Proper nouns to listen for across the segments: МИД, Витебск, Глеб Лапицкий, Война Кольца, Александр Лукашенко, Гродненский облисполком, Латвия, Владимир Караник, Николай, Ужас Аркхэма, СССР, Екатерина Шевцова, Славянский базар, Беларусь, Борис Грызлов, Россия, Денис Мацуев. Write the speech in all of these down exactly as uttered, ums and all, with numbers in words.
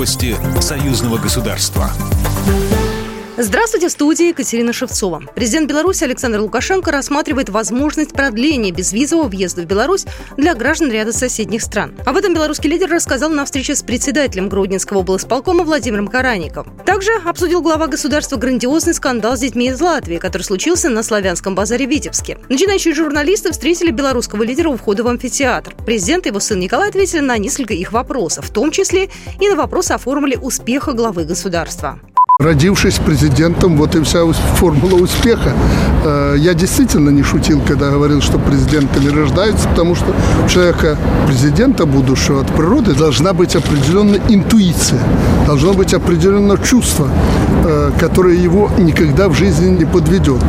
Новости союзного государства. Здравствуйте, в студии Екатерина Шевцова. Президент Беларуси Александр Лукашенко рассматривает возможность продления безвизового въезда в Беларусь для граждан ряда соседних стран. Об этом белорусский лидер рассказал на встрече с председателем Гродненского облисполкома Владимиром Караником. Также обсудил глава государства грандиозный скандал с детьми из Латвии, который случился на Славянском базаре в Витебске. Начинающие журналисты встретили белорусского лидера у входа в амфитеатр. Президент и его сын Николай ответили на несколько их вопросов, в том числе и на вопросы о формуле успеха главы государства. Родившись президентом, вот и вся формула успеха. Я действительно не шутил, когда говорил, что президентами рождаются, потому что у человека, президента будущего от природы, должна быть определенная интуиция, должно быть определенное чувство, которое его никогда в жизни не подведет.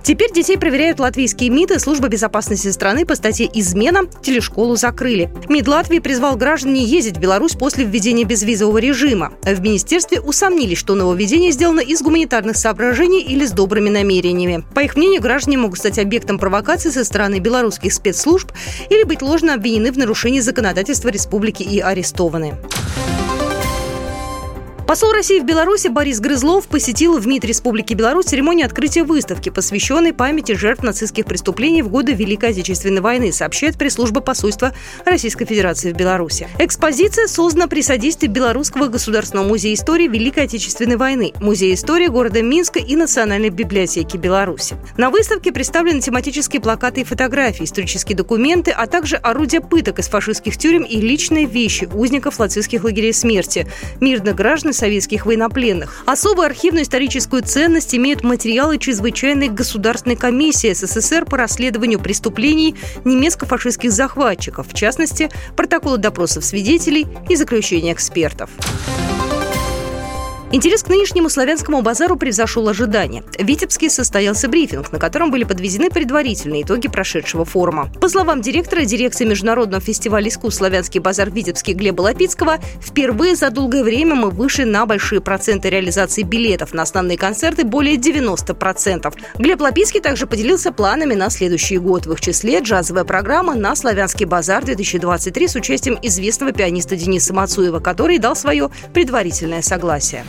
Теперь детей проверяют латвийские МИД и служба безопасности страны по статье «Измена». Телешколу закрыли. МИД Латвии призвал граждан не ездить в Беларусь после введения безвизового режима. В министерстве усомнились, что нововведение сделано из гуманитарных соображений или с добрыми намерениями. По их мнению, граждане могут стать объектом провокации со стороны белорусских спецслужб или быть ложно обвинены в нарушении законодательства республики и арестованы. Посол России в Беларуси Борис Грызлов посетил в МИД Республики Беларусь церемонию открытия выставки, посвященной памяти жертв нацистских преступлений в годы Великой Отечественной войны, сообщает пресс-служба посольства Российской Федерации в Беларуси. Экспозиция создана при содействии Белорусского государственного музея истории Великой Отечественной войны, Музея истории города Минска и Национальной библиотеки Беларуси. На выставке представлены тематические плакаты и фотографии, исторические документы, а также орудия пыток из фашистских тюрем и личные вещи узников латвийских лагерей смерти, мирных граждан советских военнопленных. Особую архивную историческую ценность имеют материалы Чрезвычайной государственной комиссии СССР по расследованию преступлений немецко-фашистских захватчиков, в частности, протоколы допросов свидетелей и заключения экспертов. Интерес к нынешнему Славянскому базару превзошел ожидания. В Витебске состоялся брифинг, на котором были подведены предварительные итоги прошедшего форума. По словам директора дирекции Международного фестиваля искусств «Славянский базар» в Витебске Глеба Лапицкого, впервые за долгое время мы вышли на большие проценты реализации билетов на основные концерты – более девяносто процентов. Глеб Лапицкий также поделился планами на следующий год. В их числе джазовая программа на «Славянский базар две тысячи двадцать три» с участием известного пианиста Дениса Мацуева, который дал свое предварительное согласие.